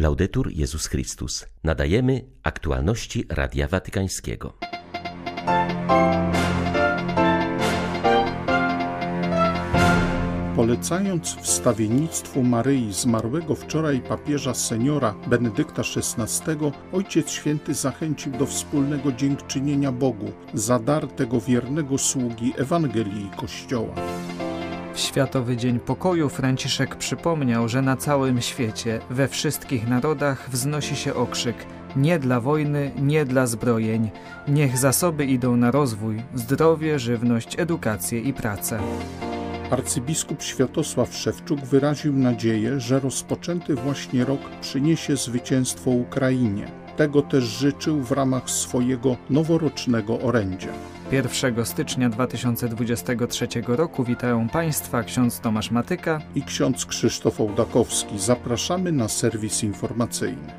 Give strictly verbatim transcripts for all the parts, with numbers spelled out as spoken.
Laudetur Jezus Chrystus. Nadajemy aktualności Radia Watykańskiego. Polecając wstawiennictwu Maryi zmarłego wczoraj papieża seniora Benedykta szesnastego, Ojciec Święty zachęcił do wspólnego dziękczynienia Bogu za dar tego wiernego sługi Ewangelii Kościoła. W Światowy Dzień Pokoju Franciszek przypomniał, że na całym świecie, we wszystkich narodach wznosi się okrzyk: nie dla wojny, nie dla zbrojeń. Niech zasoby idą na rozwój, zdrowie, żywność, edukację i pracę. Arcybiskup Światosław Szewczuk wyraził nadzieję, że rozpoczęty właśnie rok przyniesie zwycięstwo Ukrainie. Tego też życzył w ramach swojego noworocznego orędzia. pierwszego stycznia dwa tysiące dwudziestego trzeciego roku witają Państwa ksiądz Tomasz Matyka i ksiądz Krzysztof Ołdakowski. Zapraszamy na serwis informacyjny.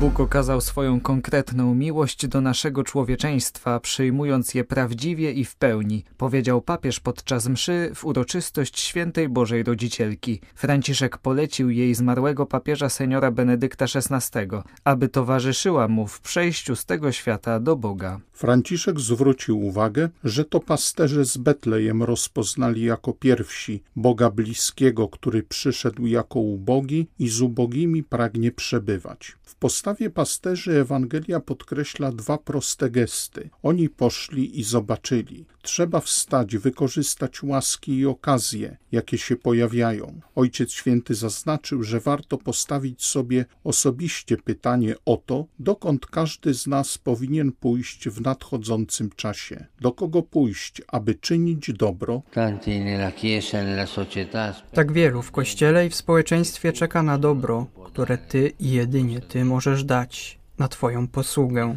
Bóg okazał swoją konkretną miłość do naszego człowieczeństwa, przyjmując je prawdziwie i w pełni, powiedział papież podczas mszy w uroczystość Świętej Bożej Rodzicielki. Franciszek polecił jej zmarłego papieża seniora Benedykta szesnastego, aby towarzyszyła mu w przejściu z tego świata do Boga. Franciszek zwrócił uwagę, że to pasterze z Betlejem rozpoznali jako pierwsi Boga bliskiego, który przyszedł jako ubogi i z ubogimi pragnie przebywać. W postawie pasterzy Ewangelia podkreśla dwa proste gesty. Oni poszli i zobaczyli. Trzeba wstać, wykorzystać łaski i okazje, jakie się pojawiają. Ojciec Święty zaznaczył, że warto postawić sobie osobiście pytanie o to, dokąd każdy z nas powinien pójść w nadchodzącym czasie. Do kogo pójść, aby czynić dobro? Tak wielu w Kościele i w społeczeństwie czeka na dobro, które Ty i jedynie Ty możesz dać, na Twoją posługę.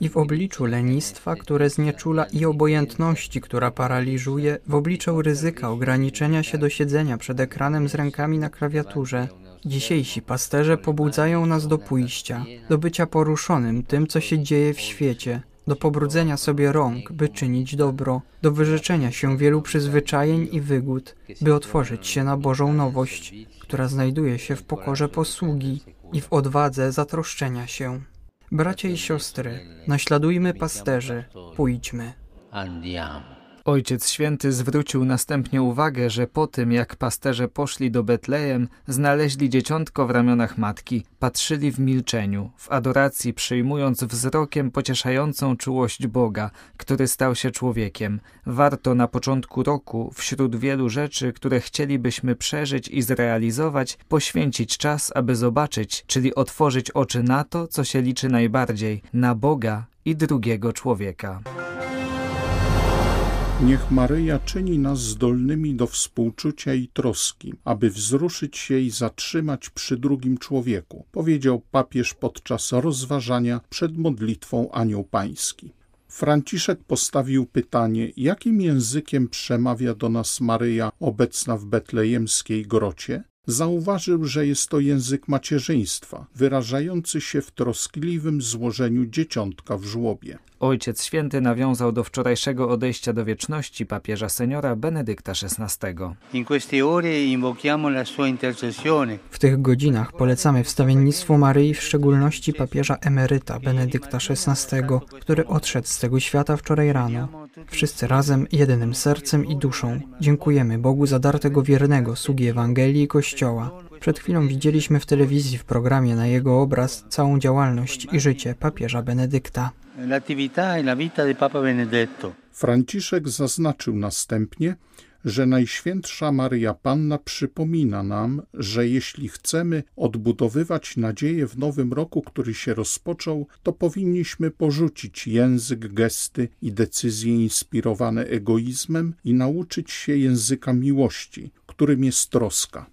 I w obliczu lenistwa, które znieczula, i obojętności, która paraliżuje, w obliczu ryzyka ograniczenia się do siedzenia przed ekranem z rękami na klawiaturze, dzisiejsi pasterze pobudzają nas do pójścia, do bycia poruszonym tym, co się dzieje w świecie, do pobrudzenia sobie rąk, by czynić dobro, do wyrzeczenia się wielu przyzwyczajeń i wygód, by otworzyć się na Bożą nowość, która znajduje się w pokorze posługi i w odwadze zatroszczenia się. Bracia i siostry, naśladujmy pasterzy, pójdźmy. Ojciec Święty zwrócił następnie uwagę, że po tym, jak pasterze poszli do Betlejem, znaleźli dzieciątko w ramionach matki, patrzyli w milczeniu, w adoracji, przyjmując wzrokiem pocieszającą czułość Boga, który stał się człowiekiem. Warto na początku roku, wśród wielu rzeczy, które chcielibyśmy przeżyć i zrealizować, poświęcić czas, aby zobaczyć, czyli otworzyć oczy na to, co się liczy najbardziej, na Boga i drugiego człowieka. Niech Maryja czyni nas zdolnymi do współczucia i troski, aby wzruszyć się i zatrzymać przy drugim człowieku, powiedział papież podczas rozważania przed modlitwą Anioł Pański. Franciszek postawił pytanie, jakim językiem przemawia do nas Maryja obecna w betlejemskiej grocie? Zauważył, że jest to język macierzyństwa, wyrażający się w troskliwym złożeniu dzieciątka w żłobie. Ojciec Święty nawiązał do wczorajszego odejścia do wieczności papieża seniora Benedykta szesnastego. W tych godzinach polecamy wstawiennictwu Maryi, w szczególności papieża emeryta Benedykta szesnastego, który odszedł z tego świata wczoraj rano. Wszyscy razem, jedynym sercem i duszą, dziękujemy Bogu za dar tego wiernego sługi Ewangelii i Kościoła. Przed chwilą widzieliśmy w telewizji w programie na jego obraz całą działalność i życie papieża Benedykta. Franciszek zaznaczył następnie, że Najświętsza Maryja Panna przypomina nam, że jeśli chcemy odbudowywać nadzieję w nowym roku, który się rozpoczął, to powinniśmy porzucić język, gesty i decyzje inspirowane egoizmem i nauczyć się języka miłości, którym jest troska.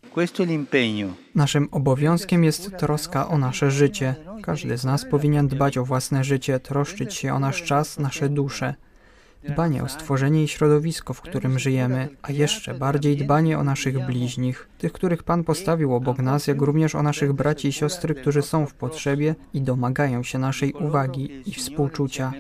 Naszym obowiązkiem jest troska o nasze życie. Każdy z nas powinien dbać o własne życie, troszczyć się o nasz czas, nasze dusze. Dbanie o stworzenie i środowisko, w którym żyjemy, a jeszcze bardziej dbanie o naszych bliźnich, tych, których Pan postawił obok nas, jak również o naszych braci i siostry, którzy są w potrzebie i domagają się naszej uwagi i współczucia.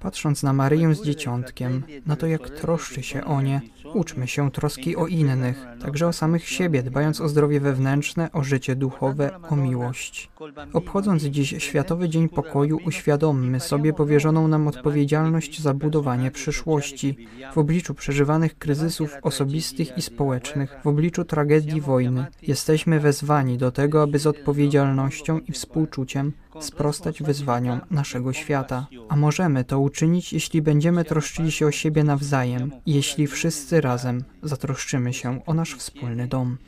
Patrząc na Maryję z dzieciątkiem, na to, jak troszczy się o nie, Uczmy się troski o innych, także o samych siebie, dbając o zdrowie wewnętrzne, o życie duchowe, o miłość. Obchodząc dziś Światowy Dzień Pokoju, uświadommy sobie powierzoną nam odpowiedzialność za budowanie przyszłości. W obliczu przeżywanych kryzysów osobistych i społecznych, w obliczu tragedii wojny, jesteśmy wezwani do tego, aby z odpowiedzialnością i współczuciem sprostać wyzwaniom naszego świata. A możemy to uczynić, jeśli będziemy troszczyli się o siebie nawzajem, jeśli wszyscy razem zatroszczymy się o nasz wspólny dom.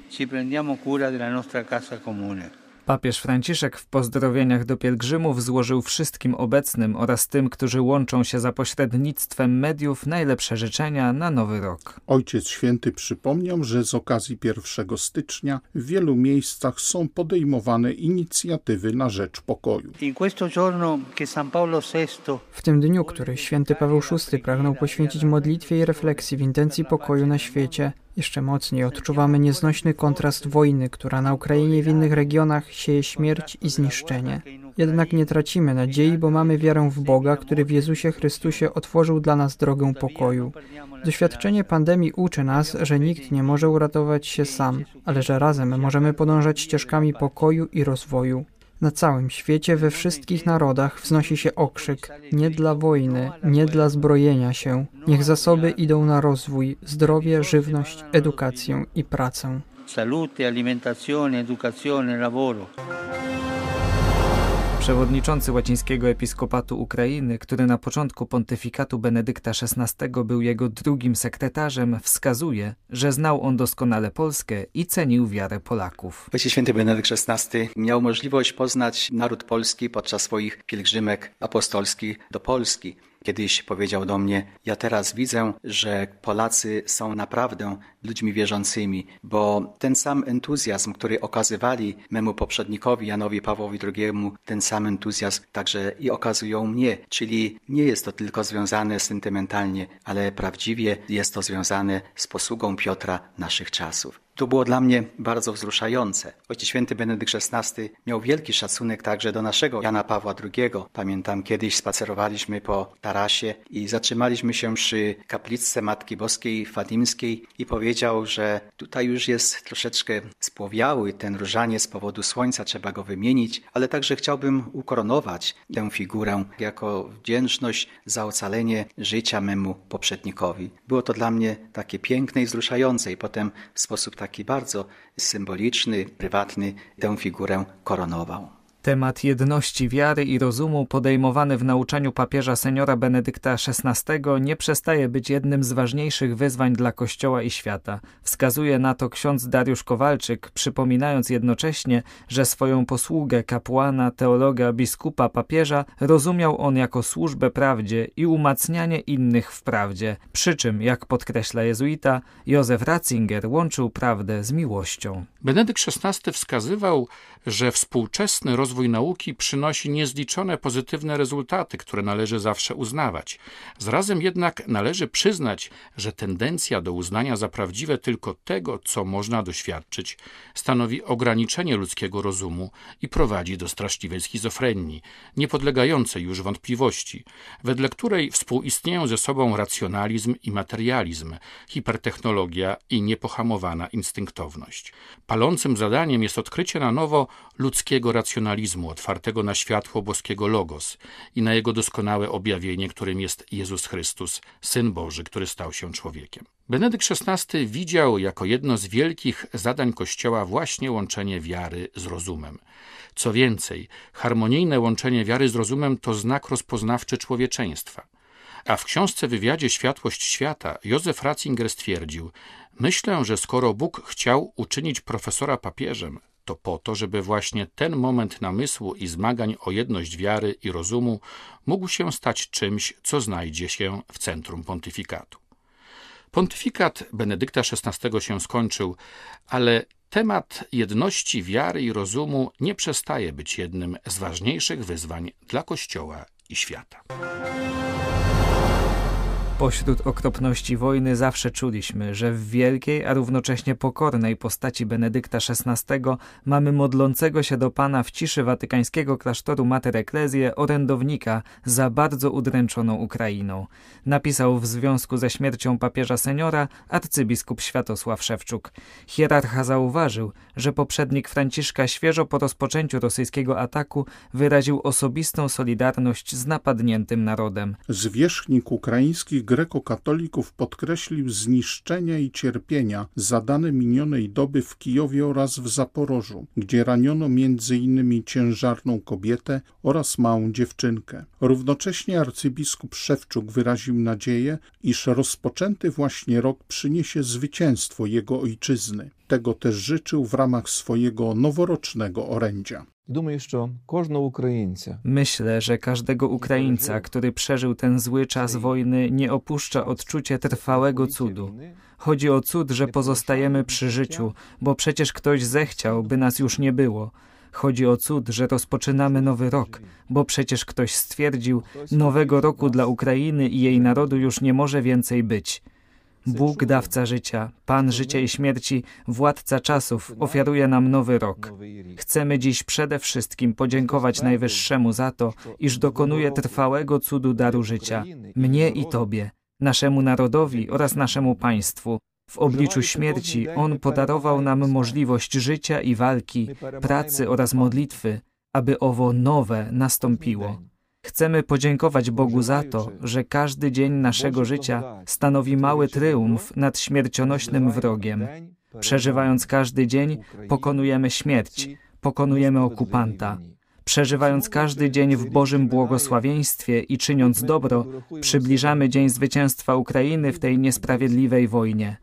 Papież Franciszek w pozdrowieniach do pielgrzymów złożył wszystkim obecnym oraz tym, którzy łączą się za pośrednictwem mediów, najlepsze życzenia na Nowy Rok. Ojciec Święty przypomniał, że z okazji pierwszego stycznia w wielu miejscach są podejmowane inicjatywy na rzecz pokoju. W tym dniu, który Święty Paweł szósty pragnął poświęcić modlitwie i refleksji w intencji pokoju na świecie, jeszcze mocniej odczuwamy nieznośny kontrast wojny, która na Ukrainie i w innych regionach sieje śmierć i zniszczenie. Jednak nie tracimy nadziei, bo mamy wiarę w Boga, który w Jezusie Chrystusie otworzył dla nas drogę pokoju. Doświadczenie pandemii uczy nas, że nikt nie może uratować się sam, ale że razem możemy podążać ścieżkami pokoju i rozwoju. Na całym świecie, we wszystkich narodach wznosi się okrzyk: nie dla wojny, nie dla zbrojenia się. Niech zasoby idą na rozwój, zdrowie, żywność, edukację i pracę. Salute, alimentazione, educazione, lavoro. Przewodniczący Łacińskiego Episkopatu Ukrainy, który na początku pontyfikatu Benedykta szesnastego był jego drugim sekretarzem, wskazuje, że znał on doskonale Polskę i cenił wiarę Polaków. Ojciec Święty Benedykt szesnasty miał możliwość poznać naród polski podczas swoich pielgrzymek apostolskich do Polski. Kiedyś powiedział do mnie: ja teraz widzę, że Polacy są naprawdę ludźmi wierzącymi, bo ten sam entuzjazm, który okazywali memu poprzednikowi Janowi Pawłowi drugiemu, ten sam entuzjazm także i okazują mnie. Czyli nie jest to tylko związane sentymentalnie, ale prawdziwie jest to związane z posługą Piotra naszych czasów. To było dla mnie bardzo wzruszające. Ojciec Święty Benedykt szesnasty miał wielki szacunek także do naszego Jana Pawła drugiego. Pamiętam, kiedyś spacerowaliśmy po tarasie i zatrzymaliśmy się przy kapliczce Matki Boskiej Fatimskiej i powiedział, że tutaj już jest troszeczkę spłowiały ten różaniec z powodu słońca, trzeba go wymienić, ale także chciałbym ukoronować tę figurę jako wdzięczność za ocalenie życia memu poprzednikowi. Było to dla mnie takie piękne i wzruszające i potem w sposób taki taki bardzo symboliczny, prywatny, tę figurę koronował. Temat jedności wiary i rozumu podejmowany w nauczaniu papieża seniora Benedykta szesnastego nie przestaje być jednym z ważniejszych wyzwań dla Kościoła i świata. Wskazuje na to ksiądz Dariusz Kowalczyk, przypominając jednocześnie, że swoją posługę kapłana, teologa, biskupa, papieża rozumiał on jako służbę prawdzie i umacnianie innych w prawdzie, przy czym, jak podkreśla jezuita, Józef Ratzinger łączył prawdę z miłością. Benedykt szesnasty wskazywał, że współczesny rozwój Rozwój nauki przynosi niezliczone pozytywne rezultaty, które należy zawsze uznawać. Zarazem jednak należy przyznać, że tendencja do uznania za prawdziwe tylko tego, co można doświadczyć, stanowi ograniczenie ludzkiego rozumu i prowadzi do straszliwej schizofrenii, niepodlegającej już wątpliwości, wedle której współistnieją ze sobą racjonalizm i materializm, hipertechnologia i niepohamowana instynktowność. Palącym zadaniem jest odkrycie na nowo ludzkiego racjonalizmu, otwartego na światło boskiego Logos i na jego doskonałe objawienie, którym jest Jezus Chrystus, Syn Boży, który stał się człowiekiem. Benedykt szesnasty widział jako jedno z wielkich zadań Kościoła właśnie łączenie wiary z rozumem. Co więcej, harmonijne łączenie wiary z rozumem to znak rozpoznawczy człowieczeństwa. A w książce wywiadzie Światłość Świata Józef Ratzinger stwierdził: myślę, że skoro Bóg chciał uczynić profesora papieżem, to po to, żeby właśnie ten moment namysłu i zmagań o jedność wiary i rozumu mógł się stać czymś, co znajdzie się w centrum pontyfikatu. Pontyfikat Benedykta szesnastego się skończył, ale temat jedności wiary i rozumu nie przestaje być jednym z ważniejszych wyzwań dla Kościoła i świata. Pośród okropności wojny zawsze czuliśmy, że w wielkiej, a równocześnie pokornej postaci Benedykta szesnastego mamy modlącego się do Pana w ciszy watykańskiego klasztoru Mater Ecclesiae orędownika za bardzo udręczoną Ukrainą, napisał w związku ze śmiercią papieża seniora arcybiskup Światosław Szewczuk. Hierarcha zauważył, że poprzednik Franciszka świeżo po rozpoczęciu rosyjskiego ataku wyraził osobistą solidarność z napadniętym narodem. Zwierzchnik ukraińskich grekokatolików podkreślił zniszczenia i cierpienia zadane minionej doby w Kijowie oraz w Zaporożu, gdzie raniono między innymi ciężarną kobietę oraz małą dziewczynkę. Równocześnie arcybiskup Szewczuk wyraził nadzieję, iż rozpoczęty właśnie rok przyniesie zwycięstwo jego ojczyzny. Tego też życzył w ramach swojego noworocznego orędzia. Myślę, że każdego Ukraińca, który przeżył ten zły czas wojny, nie opuszcza odczucie trwałego cudu. Chodzi o cud, że pozostajemy przy życiu, bo przecież ktoś zechciał, by nas już nie było. Chodzi o cud, że rozpoczynamy nowy rok, bo przecież ktoś stwierdził, nowego roku dla Ukrainy i jej narodu już nie może więcej być. Bóg, dawca życia, Pan życia i śmierci, władca czasów, ofiaruje nam nowy rok. Chcemy dziś przede wszystkim podziękować Najwyższemu za to, iż dokonuje trwałego cudu daru życia, mnie i Tobie, naszemu narodowi oraz naszemu państwu. W obliczu śmierci On podarował nam możliwość życia i walki, pracy oraz modlitwy, aby owo nowe nastąpiło. Chcemy podziękować Bogu za to, że każdy dzień naszego życia stanowi mały tryumf nad śmiercionośnym wrogiem. Przeżywając każdy dzień, pokonujemy śmierć, pokonujemy okupanta. Przeżywając każdy dzień w Bożym błogosławieństwie i czyniąc dobro, przybliżamy dzień zwycięstwa Ukrainy w tej niesprawiedliwej wojnie.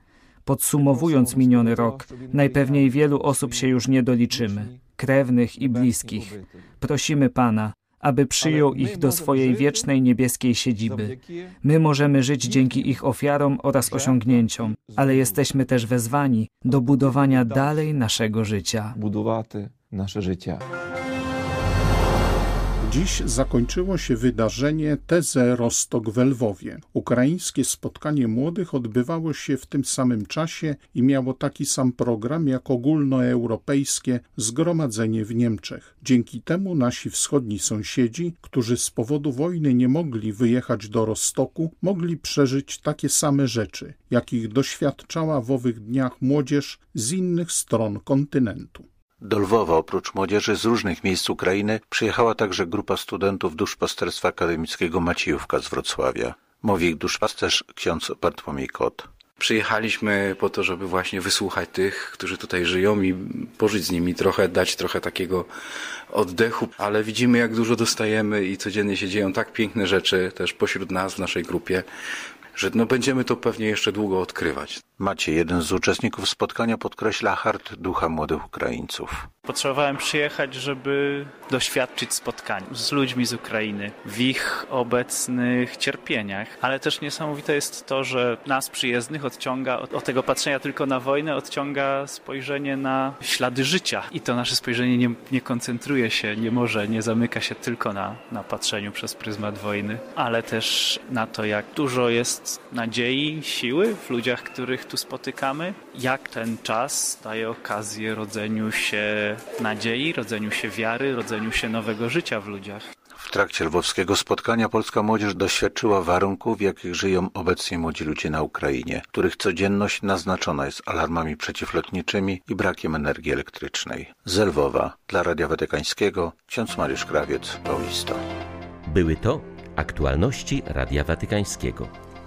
Podsumowując miniony rok, najpewniej wielu osób się już nie doliczymy, krewnych i bliskich. Prosimy Pana, aby przyjął ich do swojej wiecznej niebieskiej siedziby. My możemy żyć dzięki ich ofiarom oraz osiągnięciom, ale jesteśmy też wezwani do budowania dalej naszego życia. Budowaty nasze życie. Dziś zakończyło się wydarzenie Taizé-Rostok we Lwowie. Ukraińskie spotkanie młodych odbywało się w tym samym czasie i miało taki sam program jak ogólnoeuropejskie zgromadzenie w Niemczech. Dzięki temu nasi wschodni sąsiedzi, którzy z powodu wojny nie mogli wyjechać do Rostoku, mogli przeżyć takie same rzeczy, jakich doświadczała w owych dniach młodzież z innych stron kontynentu. Do Lwowa oprócz młodzieży z różnych miejsc Ukrainy przyjechała także grupa studentów duszpasterstwa akademickiego Maciejówka z Wrocławia. Mówi ich duszpasterz ksiądz Bartłomiej Kot. Przyjechaliśmy po to, żeby właśnie wysłuchać tych, którzy tutaj żyją i pożyć z nimi trochę, dać trochę takiego oddechu, ale widzimy jak dużo dostajemy i codziennie się dzieją tak piękne rzeczy też pośród nas w naszej grupie, że no będziemy to pewnie jeszcze długo odkrywać. Maciej, jeden z uczestników spotkania, podkreśla hart ducha młodych Ukraińców. Potrzebowałem przyjechać, żeby doświadczyć spotkań z ludźmi z Ukrainy, w ich obecnych cierpieniach, ale też niesamowite jest to, że nas przyjezdnych odciąga od, od tego patrzenia tylko na wojnę, odciąga spojrzenie na ślady życia i to nasze spojrzenie nie, nie koncentruje się, nie może, nie zamyka się tylko na, na patrzeniu przez pryzmat wojny, ale też na to, jak dużo jest nadziei, siły w ludziach, których tu spotykamy, jak ten czas daje okazję rodzeniu się nadziei, rodzeniu się wiary, rodzeniu się nowego życia w ludziach. W trakcie lwowskiego spotkania polska młodzież doświadczyła warunków, w jakich żyją obecnie młodzi ludzie na Ukrainie, których codzienność naznaczona jest alarmami przeciwlotniczymi i brakiem energii elektrycznej. Z Lwowa, dla Radia Watykańskiego, ksiądz Mariusz Krawiec, Paulista. Były to aktualności Radia Watykańskiego.